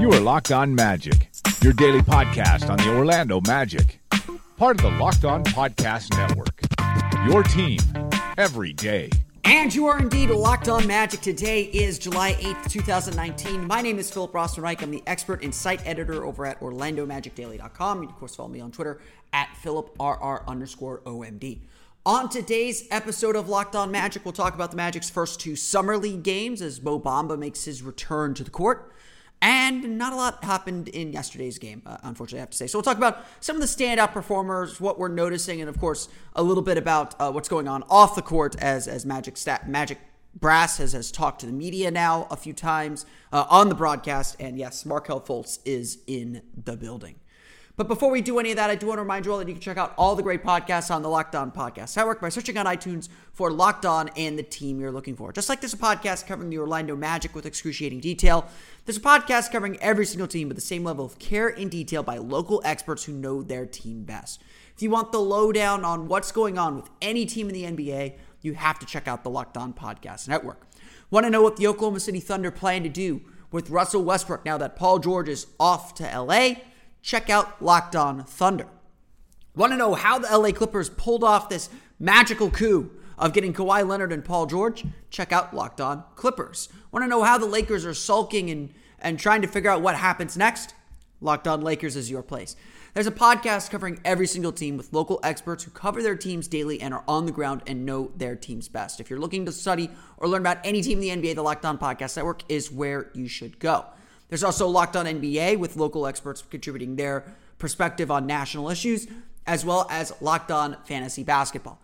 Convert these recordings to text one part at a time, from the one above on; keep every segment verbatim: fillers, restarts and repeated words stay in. You are Locked On Magic, your daily podcast on the Orlando Magic, part of the Locked On Podcast Network, your team every day. And you are indeed Locked On Magic. Today is July eighth, twenty nineteen. My name is Philip Rostenreich. I'm the expert and site editor over at orlando magic daily dot com. You can, of course, follow me on Twitter at philiprr underscore omd. On today's episode of Locked On Magic, we'll talk about the Magic's first two Summer League games as Mo Bamba makes his return to the court. And not a lot happened in yesterday's game, uh, unfortunately, I have to say. So we'll talk about some of the standout performers, what we're noticing, and, of course, a little bit about uh, what's going on off the court as as Magic stat, Magic Brass has, has talked to the media now a few times uh, on the broadcast. And, yes, Markelle Fultz is in the building. But before we do any of that, I do want to remind you all that you can check out all the great podcasts on the Locked On Podcast Network by searching on iTunes for Locked On and the team you're looking for. Just like there's a podcast covering the Orlando Magic with excruciating detail, there's a podcast covering every single team with the same level of care and detail by local experts who know their team best. If you want the lowdown on what's going on with any team in the N B A, you have to check out the Locked On Podcast Network. Want to know what the Oklahoma City Thunder plan to do with Russell Westbrook now that Paul George is off to L A? Check out Locked On Thunder. Want to know how the L A Clippers pulled off this magical coup of getting Kawhi Leonard and Paul George? Check out Locked On Clippers. Want to know how the Lakers are sulking and, and trying to figure out what happens next? Locked On Lakers is your place. There's a podcast covering every single team with local experts who cover their teams daily and are on the ground and know their teams best. If you're looking to study or learn about any team in the N B A, the Locked On Podcast Network is where you should go. There's also Locked On N B A with local experts contributing their perspective on national issues, as well as Locked On Fantasy Basketball.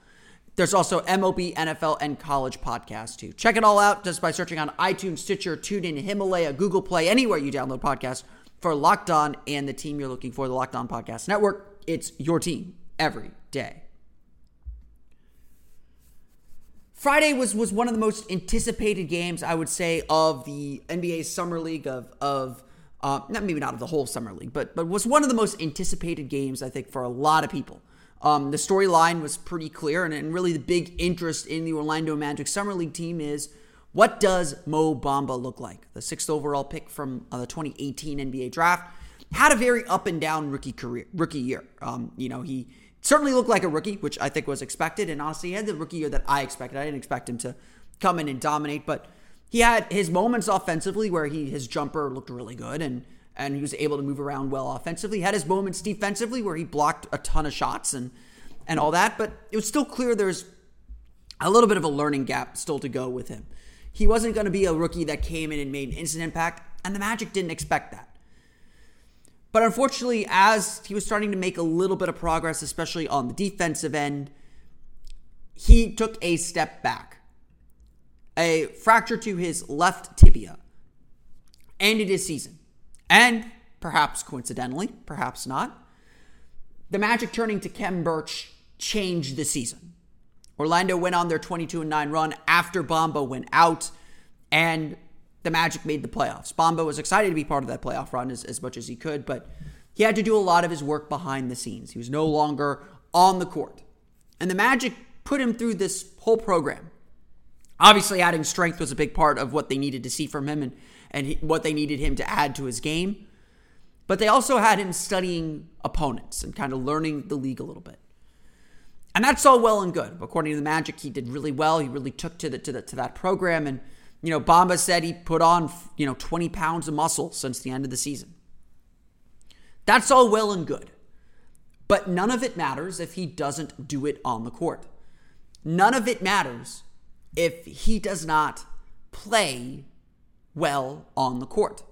There's also M L B, N F L, and college podcasts too. Check it all out just by searching on iTunes, Stitcher, TuneIn, Himalaya, Google Play, anywhere you download podcasts for Locked On and the team you're looking for, the Locked On Podcast Network. It's your team every day. Friday was, was one of the most anticipated games, I would say, of the N B A Summer League, of, of uh, not maybe not of the whole Summer League, but but was one of the most anticipated games, I think, for a lot of people. Um, the storyline was pretty clear, and, and really the big interest in the Orlando Magic Summer League team is, what does Mo Bamba look like? The sixth overall pick from uh, the twenty eighteen N B A draft had a very up-and-down rookie career, rookie year. Um, you know, he... Certainly looked like a rookie, which I think was expected. And honestly, he had the rookie year that I expected. I didn't expect him to come in and dominate. But he had his moments offensively where he his jumper looked really good and, and he was able to move around well offensively. He had his moments defensively where he blocked a ton of shots and, and all that. But it was still clear there's a little bit of a learning gap still to go with him. He wasn't going to be a rookie that came in and made an instant impact. And the Magic didn't expect that. But unfortunately, as he was starting to make a little bit of progress, especially on the defensive end, he took a step back. A fracture to his left tibia ended his season. And perhaps coincidentally, perhaps not, the Magic turning to Kem Birch changed the season. Orlando went on their twenty-two and nine run after Bamba went out, and the Magic made the playoffs. Bamba was excited to be part of that playoff run as, as much as he could, but he had to do a lot of his work behind the scenes. He was no longer on the court. And the Magic put him through this whole program. Obviously, adding strength was a big part of what they needed to see from him and, and he, what they needed him to add to his game. But they also had him studying opponents and kind of learning the league a little bit. And that's all well and good. According to the Magic, he did really well. He really took to the to, the, to that program, and you know, Bamba said he put on, you know, twenty pounds of muscle since the end of the season. That's all well and good. But none of it matters if he doesn't do it on the court. None of it matters if he does not play well on the court.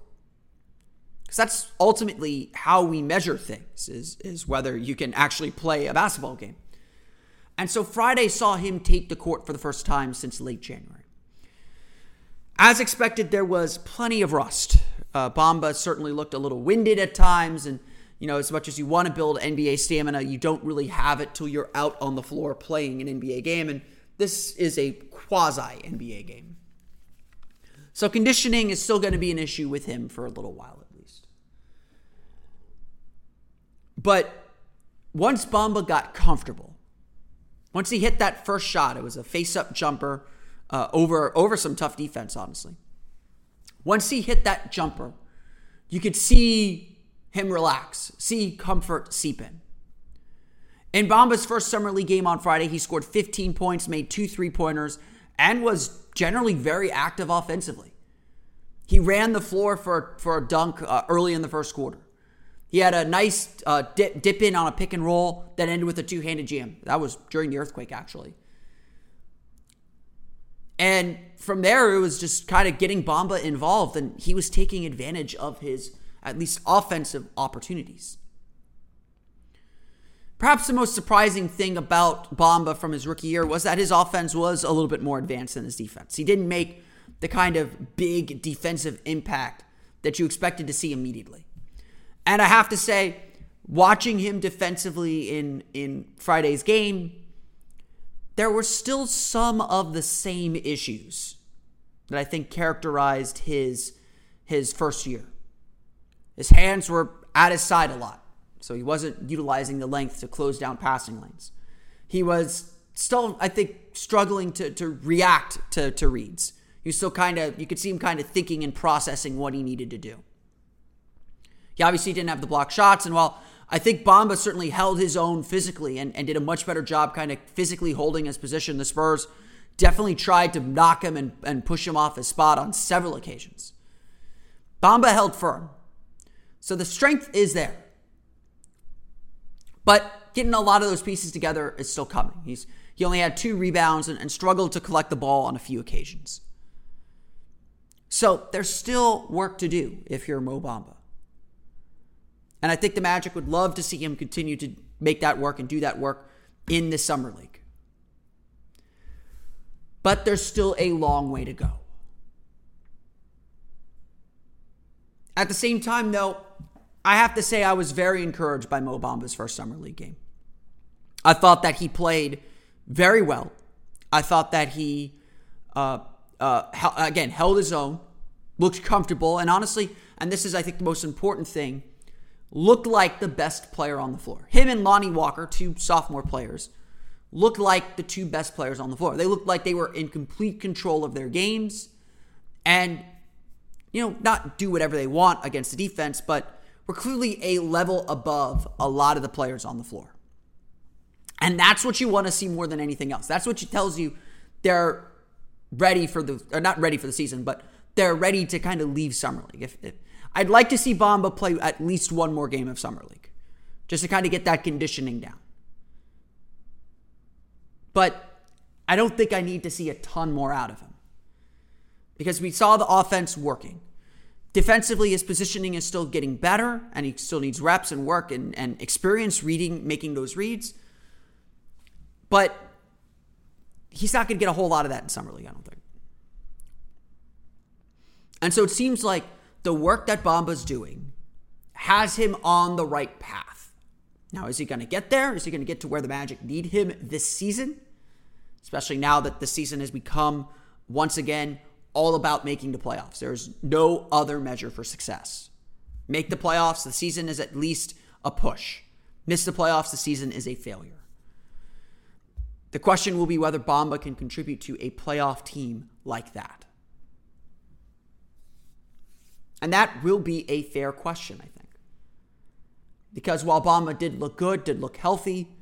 Because that's ultimately how we measure things, is, is whether you can actually play a basketball game. And so Friday saw him take the court for the first time since late January. As expected, there was plenty of rust. Uh, Bamba certainly looked a little winded at times, and you know, as much as you want to build N B A stamina, you don't really have it till you're out on the floor playing an N B A game, and this is a quasi-N B A game. So conditioning is still going to be an issue with him for a little while at least. But once Bamba got comfortable, once he hit that first shot, it was a face-up jumper uh, over, over some tough defense, honestly. Once he hit that jumper, you could see him relax, see comfort seep in. In Bamba's first Summer League game on Friday, he scored fifteen points, made two three-pointers, and was generally very active offensively. He ran the floor for, for a dunk uh, early in the first quarter. He had a nice uh, dip, dip in on a pick and roll that ended with a two-handed jam. That was during the earthquake, actually. And from there, it was just kind of getting Bamba involved, and he was taking advantage of his, at least, offensive opportunities. Perhaps the most surprising thing about Bamba from his rookie year was that his offense was a little bit more advanced than his defense. He didn't make the kind of big defensive impact that you expected to see immediately. And I have to say, watching him defensively in, in Friday's game, there were still some of the same issues that I think characterized his, his first year. His hands were at his side a lot, so he wasn't utilizing the length to close down passing lanes. He was still, I think, struggling to, to react to, to reads. He was still kind of, you could see him kind of thinking and processing what he needed to do. He obviously didn't have the block shots, and while I think Bamba certainly held his own physically and, and did a much better job kind of physically holding his position, the Spurs definitely tried to knock him and, and push him off his spot on several occasions. Bamba held firm. So the strength is there. But getting a lot of those pieces together is still coming. He's He only had two rebounds and, and struggled to collect the ball on a few occasions. So there's still work to do if you're Mo Bamba. And I think the Magic would love to see him continue to make that work and do that work in the Summer League. But there's still a long way to go. At the same time, though, I have to say I was very encouraged by Mo Bamba's first Summer League game. I thought that he played very well. I thought that he, uh, uh, again, held his own, looked comfortable, and honestly, and this is, I think, the most important thing, looked like the best player on the floor. Him and Lonnie Walker, two sophomore players, looked like the two best players on the floor. They looked like they were in complete control of their games and, you know, not do whatever they want against the defense, but we're clearly a level above a lot of the players on the floor. And that's what you want to see more than anything else. That's what tells you they're ready for the, or not ready for the season, but they're ready to kind of leave Summer League. If, if I'd like to see Bamba play at least one more game of Summer League, just to kind of get that conditioning down. But I don't think I need to see a ton more out of him because we saw the offense working. Defensively, his positioning is still getting better, and he still needs reps and work and, and experience reading, making those reads. But he's not going to get a whole lot of that in Summer League, I don't think. And so it seems like the work that Bamba's doing has him on the right path. Now, is he going to get there? Is he going to get to where the Magic need him this season? Especially now that the season has become, once again, all about making the playoffs. There's no other measure for success. Make the playoffs, the season is at least a push. Miss the playoffs, the season is a failure. The question will be whether Bamba can contribute to a playoff team like that. And that will be a fair question, I think. Because while Bamba did look good, did look healthy,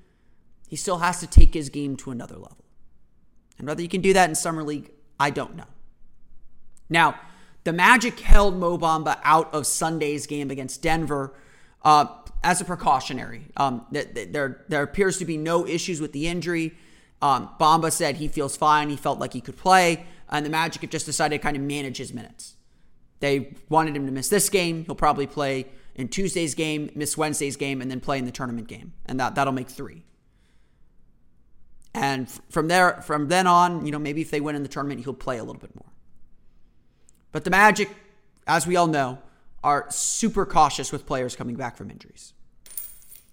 he still has to take his game to another level. And whether you can do that in Summer League, I don't know. Now, the Magic held Mo Bamba out of Sunday's game against Denver uh, as a precautionary. Um, th- th- there, there appears to be no issues with the injury. Um, Bamba said he feels fine. He felt like he could play. And the Magic have just decided to kind of manage his minutes. They wanted him to miss this game. He'll probably play in Tuesday's game, miss Wednesday's game, and then play in the tournament game. And that, that'll make three. And f- from there, from then on, you know, maybe if they win in the tournament, he'll play a little bit more. But the Magic, as we all know, are super cautious with players coming back from injuries.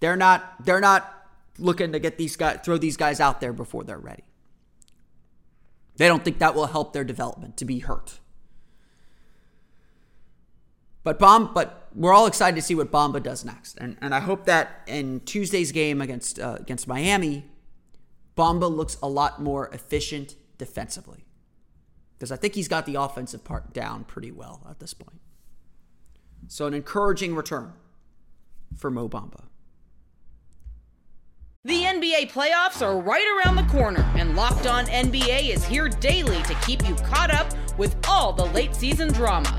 They're not they're not looking to get these guys, throw these guys out there before they're ready. They don't think that will help their development to be hurt. But Bamba, but we're all excited to see what Bamba does next. And and I hope that in Tuesday's game against uh, against Miami, Bamba looks a lot more efficient defensively. Because I think he's got the offensive part down pretty well at this point. So an encouraging return for Mo Bamba. The N B A playoffs are right around the corner, and Locked On N B A is here daily to keep you caught up with all the late season drama.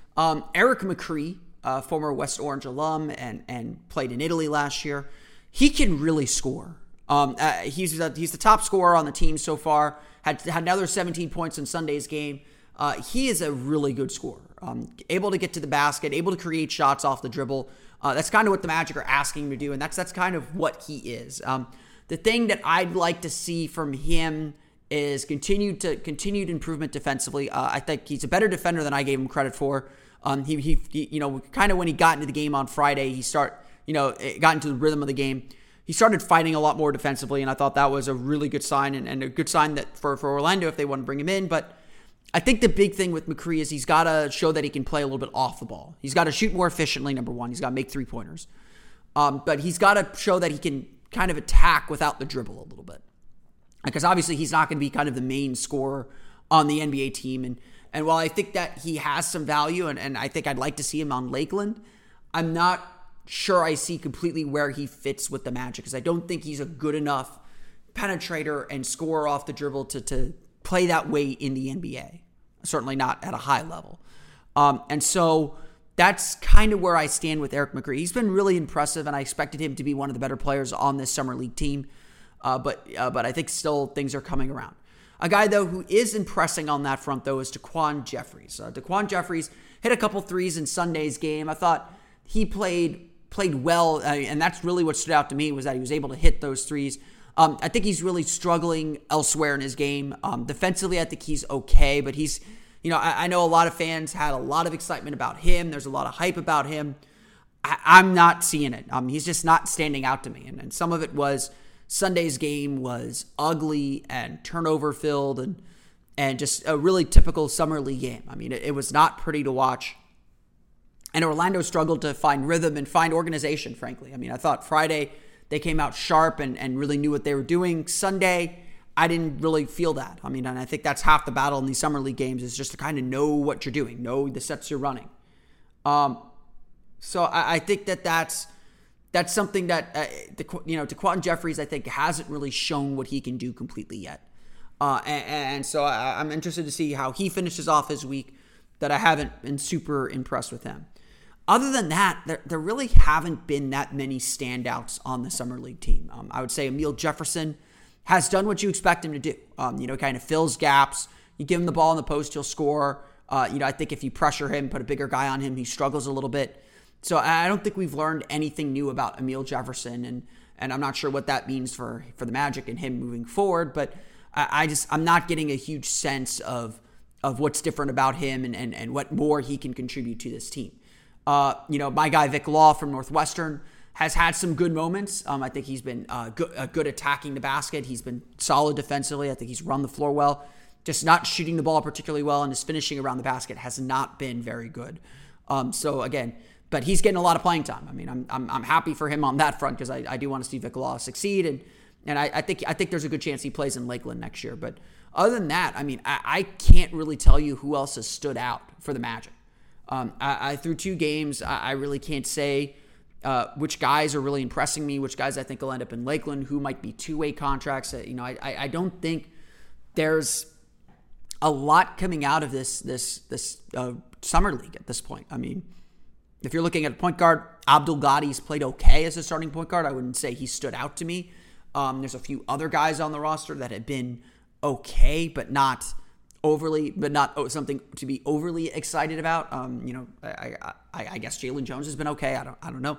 Um, Eric McCree, uh, former West Orange alum and, and played in Italy last year. He can really score. Um, uh, he's, the, he's the top scorer on the team so far. Had, had another seventeen points in Sunday's game. Uh, he is a really good scorer, um, able to get to the basket, able to create shots off the dribble. Uh, that's kind of what the Magic are asking him to do, and that's that's kind of what he is. Um, the thing that I'd like to see from him is continued to continued improvement defensively. Uh, I think he's a better defender than I gave him credit for. Um, he, he, he you know, kind of when he got into the game on Friday, he start you know got into the rhythm of the game. He started fighting a lot more defensively, and I thought that was a really good sign and, and a good sign that for for Orlando if they want to bring him in, but. I think the big thing with McCree is he's got to show that he can play a little bit off the ball. He's got to shoot more efficiently, number one. He's got to make three-pointers. Um, but he's got to show that he can kind of attack without the dribble a little bit. Because obviously he's not going to be kind of the main scorer on the N B A team. And and while I think that he has some value, and, and I think I'd like to see him on Lakeland, I'm not sure I see completely where he fits with the Magic. Because I don't think he's a good enough penetrator and scorer off the dribble to to play that way in the N B A. Certainly not at a high level. Um, and so that's kind of where I stand with Eric McCree. He's been really impressive, and I expected him to be one of the better players on this Summer League team. Uh, but uh, but I think still things are coming around. A guy, though, who is impressing on that front, though, is Dequan Jeffries. Uh, Dequan Jeffries hit a couple threes in Sunday's game. I thought he played played well, and that's really what stood out to me was that he was able to hit those threes. Um, I think he's really struggling elsewhere in his game. Um, defensively, I think he's okay, but he's, you know, I, I know a lot of fans had a lot of excitement about him. There's a lot of hype about him. I, I'm not seeing it. Um, he's just not standing out to me. And, and some of it was Sunday's game was ugly and turnover filled and and just a really typical Summer League game. I mean, it, it was not pretty to watch. And Orlando struggled to find rhythm and find organization, frankly. I mean, I thought Friday they came out sharp and, and really knew what they were doing. Sunday, I didn't really feel that. I mean, and I think that's half the battle in these Summer League games is just to kind of know what you're doing, know the sets you're running. Um, so I, I think that that's, that's something that, uh, the, you know, Dequan Jeffries, I think, hasn't really shown what he can do completely yet. Uh, and, and so I, I'm interested to see how he finishes off his week that I haven't been super impressed with him. Other than that, there, there really haven't been that many standouts on the Summer League team. Um, I would say Amile Jefferson has done what you expect him to do. Um, you know, kind of fills gaps. You give him the ball in the post, he'll score. Uh, you know, I think if you pressure him, put a bigger guy on him, he struggles a little bit. So I don't think we've learned anything new about Amile Jefferson, and and I'm not sure what that means for, for the Magic and him moving forward. But I, I just I'm not getting a huge sense of of what's different about him and and, and what more he can contribute to this team. Uh, you know, my guy Vic Law from Northwestern has had some good moments. Um, I think he's been uh, good, uh, good attacking the basket. He's been solid defensively. I think he's run the floor well, just not shooting the ball particularly well, and his finishing around the basket has not been very good. Um, so again, but he's getting a lot of playing time. I mean, I'm I'm, I'm happy for him on that front because I, I do want to see Vic Law succeed, and and I, I think I think there's a good chance he plays in Lakeland next year. But other than that, I mean, I, I can't really tell you who else has stood out for the Magic. Um, I, I through two games, I, I really can't say uh, which guys are really impressing me, which guys I think will end up in Lakeland, who might be two-way contracts. Uh, you know, I, I I don't think there's a lot coming out of this this this uh, Summer League at this point. I mean, if you're looking at a point guard, Abdul Ghadi's played okay as a starting point guard. I wouldn't say he stood out to me. Um, there's a few other guys on the roster that have been okay, but not overly, but not something to be overly excited about. Um, you know, I, I, I guess Jalen Jones has been okay. I don't, I don't know.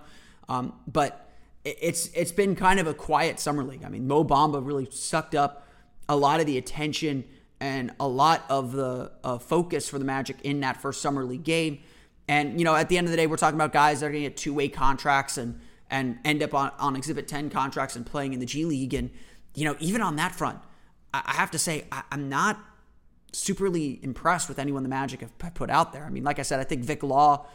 Um, but it's it's been kind of a quiet summer league. I mean, Mo Bamba really sucked up a lot of the attention and a lot of the uh, focus for the Magic in that first summer league game. And, you know, at the end of the day, we're talking about guys that are going to get two-way contracts and and end up on, on Exhibit ten contracts and playing in the G League. And, you know, even on that front, I, I have to say I, I'm not superly impressed with anyone the Magic have put out there. I mean, like I said, I think Vic Law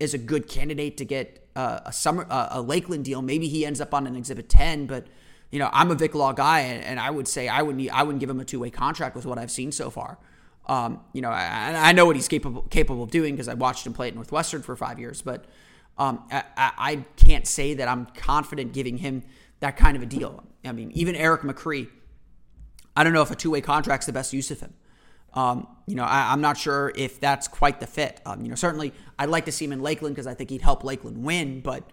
is a good candidate to get uh, a summer uh, a Lakeland deal. Maybe he ends up on an Exhibit ten, but, you know, I'm a Vic Law guy, and, and I would say I wouldn't I wouldn't give him a two-way contract with what I've seen so far. Um, you know, I, I know what he's capable capable of doing because I watched him play at Northwestern for five years, but um, I, I can't say that I'm confident giving him that kind of a deal. I mean, even Eric McCree, I don't know if a two-way contract's the best use of him. Um, you know, I, I'm not sure if that's quite the fit. Um, you know, certainly I'd like to see him in Lakeland because I think he'd help Lakeland win, but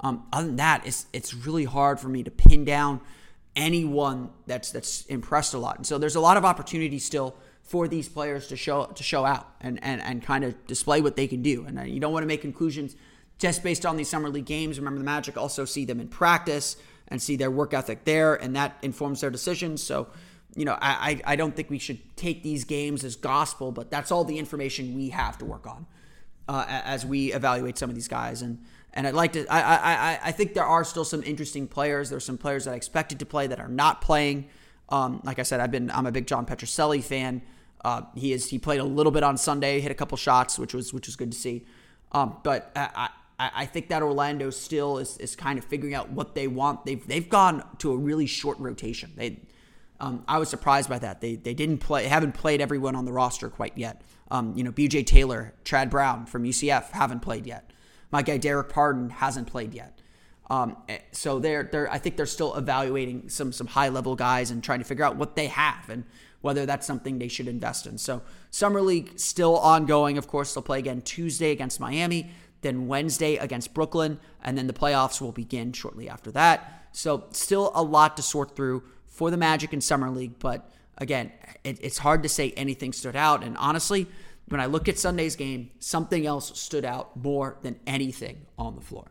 um, other than that, it's it's really hard for me to pin down anyone that's that's impressed a lot. And so there's a lot of opportunity still for these players to show to show out and, and, and kind of display what they can do. And you don't want to make conclusions just based on these summer league games. Remember, the Magic also see them in practice and see their work ethic there, and that informs their decisions. So, you know, I, I don't think we should take these games as gospel, but that's all the information we have to work on uh, as we evaluate some of these guys. And and I'd like to I, I, I think there are still some interesting players. There's some players that I expected to play that are not playing. Um, like I said, I've been I'm a big John Petroselli fan. Uh, he is. He played a little bit on Sunday, hit a couple shots, which was which was good to see. Um, but I, I, I think that Orlando still is, is kind of figuring out what they want. They've they've gone to a really short rotation. They, um, I was surprised by that. They they didn't play, haven't played everyone on the roster quite yet. Um, you know, B J. Taylor, Chad Brown from U C F haven't played yet. My guy Derek Harden hasn't played yet. Um, so they're they're I think they're still evaluating some some high level guys and trying to figure out what they have and whether that's something they should invest in. So Summer League still ongoing. Of course, they'll play again Tuesday against Miami, then Wednesday against Brooklyn, and then the playoffs will begin shortly after that. So still a lot to sort through for the Magic and Summer League. But again, it, it's hard to say anything stood out. And honestly, when I look at Sunday's game, something else stood out more than anything on the floor.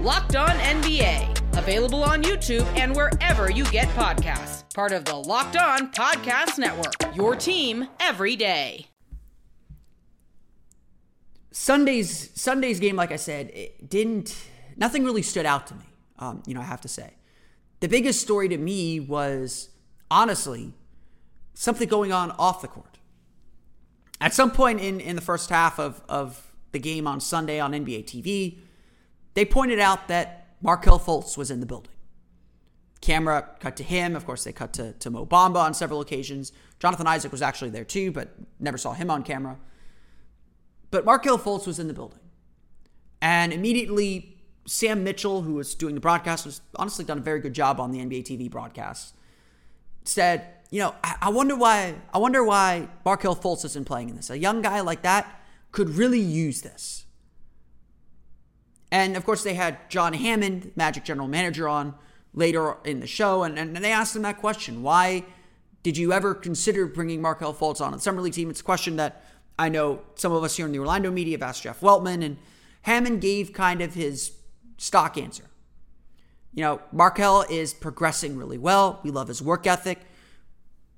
Locked On N B A, available on YouTube and wherever you get podcasts. Part of the Locked On Podcast Network, your team every day. Sunday's Sunday's game, like I said, it didn't, nothing really stood out to me, um, you know, I have to say. The biggest story to me was, honestly, something going on off the court. At some point in, in the first half of, of the game on Sunday on N B A T V, they pointed out that Markelle Fultz was in the building. Camera cut to him. Of course, they cut to, to Mo Bamba on several occasions. Jonathan Isaac was actually there too, but never saw him on camera. But Markelle Fultz was in the building. And immediately, Sam Mitchell, who was doing the broadcast, was honestly done a very good job on the N B A T V broadcast, said, you know, I, I wonder why I wonder why Markelle Fultz isn't playing in this. A young guy like that could really use this. And, of course, they had John Hammond, Magic general manager, on later in the show, and, and they asked him that question. Why did you ever consider bringing Markelle Fultz on the Summer League team? It's a question that I know some of us here in the Orlando media have asked Jeff Weltman, and Hammond gave kind of his stock answer. You know, Markelle is progressing really well. We love his work ethic.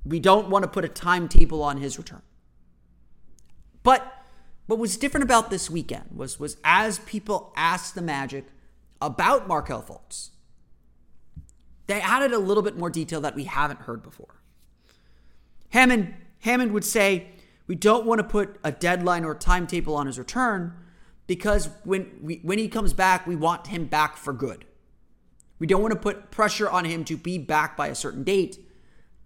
We don't want to put a timetable on his return. But what was different about this weekend was, was as people asked the Magic about Markelle Fultz, they added a little bit more detail that we haven't heard before. Hammond, Hammond would say, we don't want to put a deadline or a timetable on his return because when, we, when he comes back, we want him back for good. We don't want to put pressure on him to be back by a certain date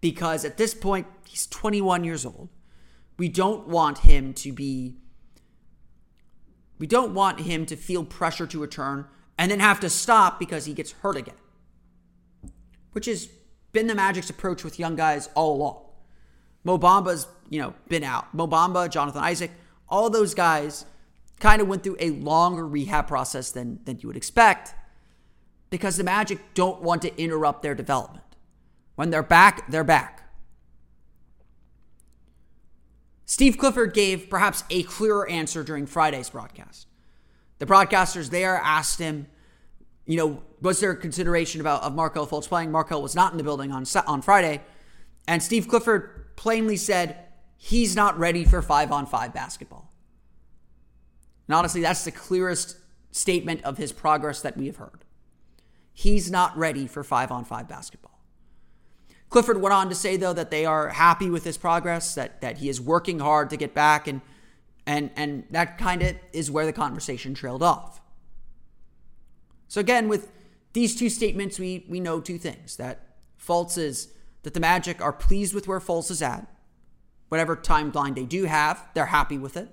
because at this point, he's twenty-one years old. We don't want him to be, we don't want him to feel pressure to return and then have to stop because he gets hurt again, which has been the Magic's approach with young guys all along. Mo Bamba's, you know, been out. Mo Bamba, Jonathan Isaac, all those guys kind of went through a longer rehab process than, than you would expect because the Magic don't want to interrupt their development. When they're back, they're back. Steve Clifford gave perhaps a clearer answer during Friday's broadcast. The broadcasters there asked him, you know, was there a consideration about of Markelle Fultz playing? Markelle was not in the building on on Friday. And Steve Clifford plainly said, he's not ready for five-on-five basketball. And honestly, that's the clearest statement of his progress that we have heard. He's not ready for five-on-five basketball. Clifford went on to say, though, that they are happy with his progress, that that he is working hard to get back, and and and that kind of is where the conversation trailed off. So again, with these two statements, we we know two things: that Fultz is that the Magic are pleased with where Fultz is at, whatever timeline they do have, they're happy with it,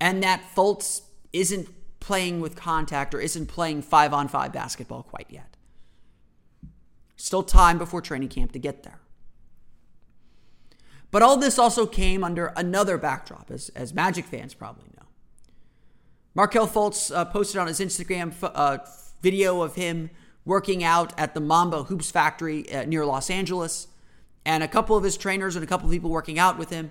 and that Fultz isn't playing with contact or isn't playing five on five basketball quite yet. Still time before training camp to get there. But all this also came under another backdrop, as, as Magic fans probably know. Markelle Fultz uh, posted on his Instagram uh, video of him working out at the Mamba Hoops Factory uh, near Los Angeles. And a couple of his trainers and a couple of people working out with him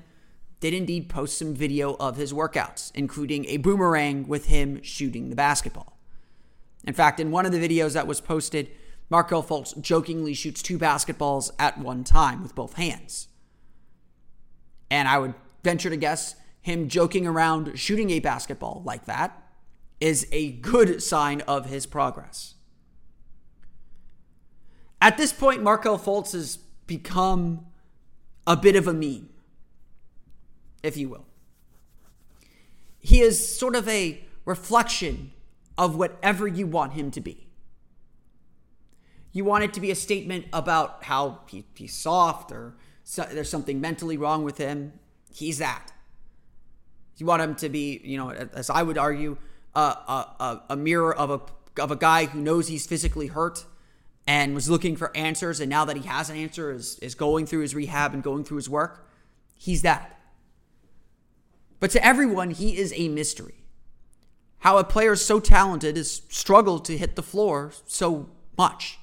did indeed post some video of his workouts, including a boomerang with him shooting the basketball. In fact, in one of the videos that was posted, Markelle Fultz jokingly shoots two basketballs at one time with both hands. And I would venture to guess him joking around shooting a basketball like that is a good sign of his progress. At this point, Markelle Fultz has become a bit of a meme, if you will. He is sort of a reflection of whatever you want him to be. You want it to be a statement about how he, he's soft or so, there's something mentally wrong with him. He's that. You want him to be, you know, as I would argue, uh, a, a mirror of a of a guy who knows he's physically hurt and was looking for answers. And now that he has an answer, is is going through his rehab and going through his work. He's that. But to everyone, he is a mystery. How a player so talented has struggled to hit the floor so much.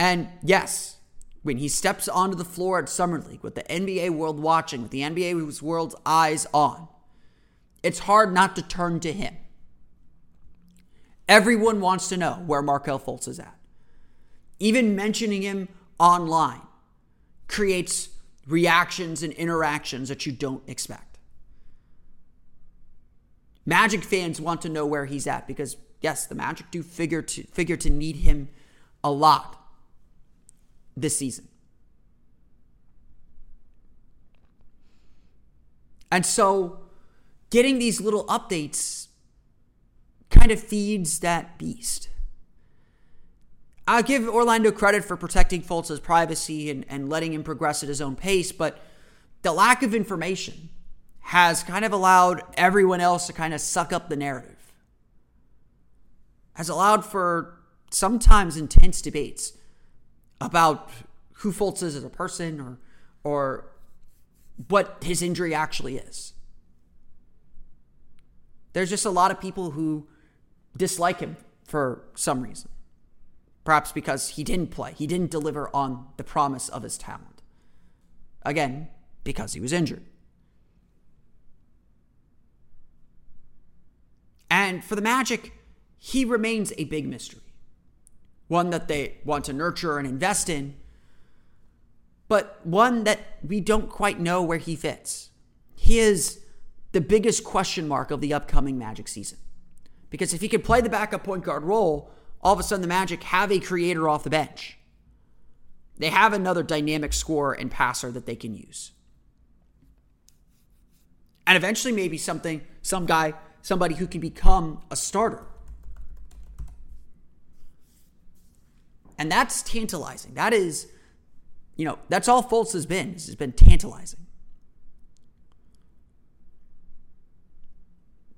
And yes, when he steps onto the floor at Summer League with the N B A world watching, with the N B A world's eyes on, it's hard not to turn to him. Everyone wants to know where Markelle Fultz is at. Even mentioning him online creates reactions and interactions that you don't expect. Magic fans want to know where he's at because, yes, the Magic do figure to, figure to need him a lot this season. And so getting these little updates kind of feeds that beast. I'll give Orlando credit for protecting Fultz's privacy and, and letting him progress at his own pace, but the lack of information has kind of allowed everyone else to kind of suck up the narrative. Has allowed for sometimes intense debates about who Fultz is as a person or or what his injury actually is. There's just a lot of people who dislike him for some reason. Perhaps because he didn't play. He didn't deliver on the promise of his talent. Again, because he was injured. And for the Magic, he remains a big mystery. One that they want to nurture and invest in, but one that we don't quite know where he fits. He is the biggest question mark of the upcoming Magic season. Because if he can play the backup point guard role, all of a sudden the Magic have a creator off the bench. They have another dynamic scorer and passer that they can use. And eventually maybe something, some guy, somebody who can become a starter. And that's tantalizing. That is, you know, that's all Fultz has been. This has been tantalizing.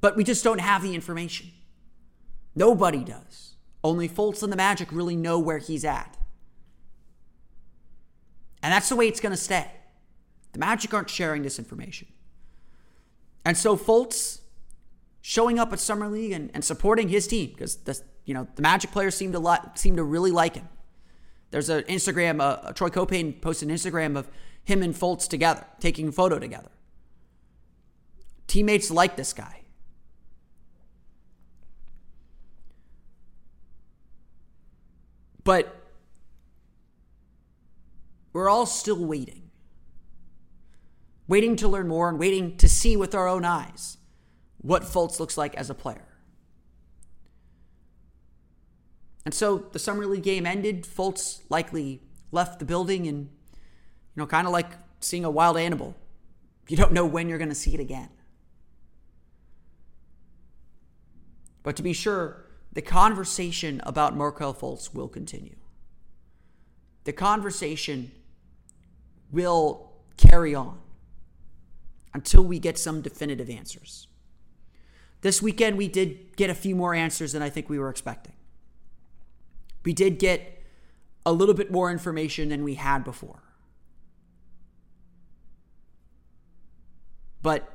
But we just don't have the information. Nobody does. Only Fultz and the Magic really know where he's at. And that's the way it's going to stay. The Magic aren't sharing this information. And so Fultz showing up at Summer League and, and supporting his team, because the, you know, the Magic players seem to li- seem to really like him. There's an Instagram, uh, Troy Copain posted an Instagram of him and Fultz together, taking a photo together. Teammates like this guy. But we're all still waiting. Waiting to learn more and waiting to see with our own eyes what Fultz looks like as a player. And so the Summer League game ended. Fultz likely left the building, and, you know, kind of like seeing a wild animal. You don't know when you're going to see it again. But to be sure, the conversation about Markelle Fultz will continue. The conversation will carry on until we get some definitive answers. This weekend, we did get a few more answers than I think we were expecting. We did get a little bit more information than we had before. But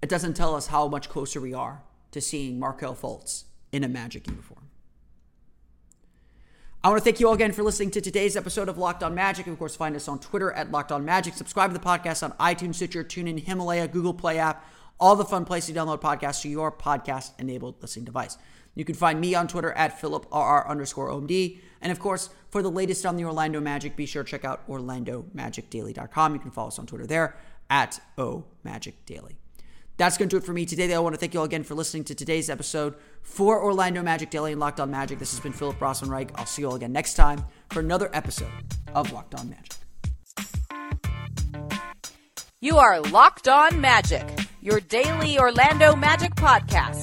it doesn't tell us how much closer we are to seeing Markelle Fultz in a Magic uniform. I want to thank you all again for listening to today's episode of Locked On Magic. Of course, find us on Twitter at Locked On Magic. Subscribe to the podcast on iTunes, Stitcher, TuneIn, Himalaya, Google Play app, all the fun places to download podcasts to your podcast-enabled listening device. You can find me on Twitter at PhilipRR underscore OMD. And of course, for the latest on the Orlando Magic, be sure to check out orlando magic daily dot com. You can follow us on Twitter there at O Magic Daily. That's going to do it for me today. I want to thank you all again for listening to today's episode for Orlando Magic Daily and Locked On Magic. This has been Philip Rostenreich. I'll see you all again next time for another episode of Locked On Magic. You are Locked On Magic, your daily Orlando Magic podcast,